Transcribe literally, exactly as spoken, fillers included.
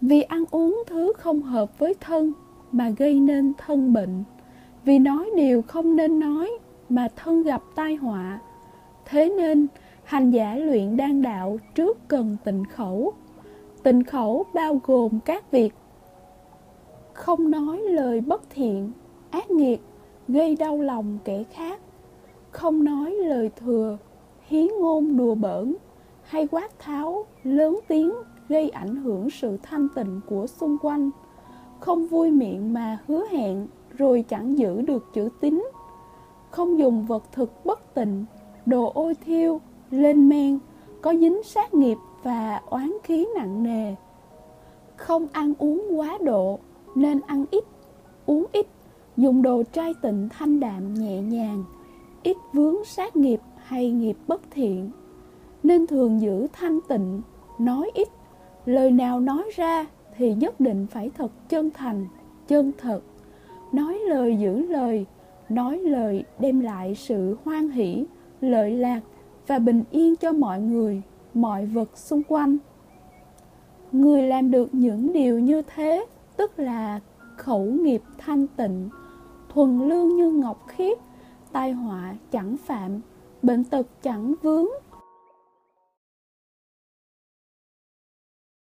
vì ăn uống thứ không hợp với thân mà gây nên thân bệnh, vì nói điều không nên nói mà thân gặp tai họa. Thế nên, hành giả luyện đan đạo trước cần tịnh khẩu. Tịnh khẩu bao gồm các việc không nói lời bất thiện, ác nghiệt, gây đau lòng kẻ khác, không nói lời thừa, hí ngôn đùa bỡn, hay quát tháo, lớn tiếng, gây ảnh hưởng sự thanh tịnh của xung quanh, không vui miệng mà hứa hẹn rồi chẳng giữ được chữ tín, không dùng vật thực bất tịnh, đồ ôi thiêu, lên men, có dính sát nghiệp và oán khí nặng nề, không ăn uống quá độ nên ăn ít, uống ít, dùng đồ trai tịnh thanh đạm nhẹ nhàng, ít vướng sát nghiệp hay nghiệp bất thiện, nên thường giữ thanh tịnh, nói ít, lời nào nói ra thì nhất định phải thật chân thành, chân thật, nói lời giữ lời, nói lời đem lại sự hoan hỷ, lợi lạc và bình yên cho mọi người, mọi vật xung quanh. Người làm được những điều như thế, tức là khẩu nghiệp thanh tịnh, thuần lương như ngọc khiết, tai họa chẳng phạm, bệnh tật chẳng vướng,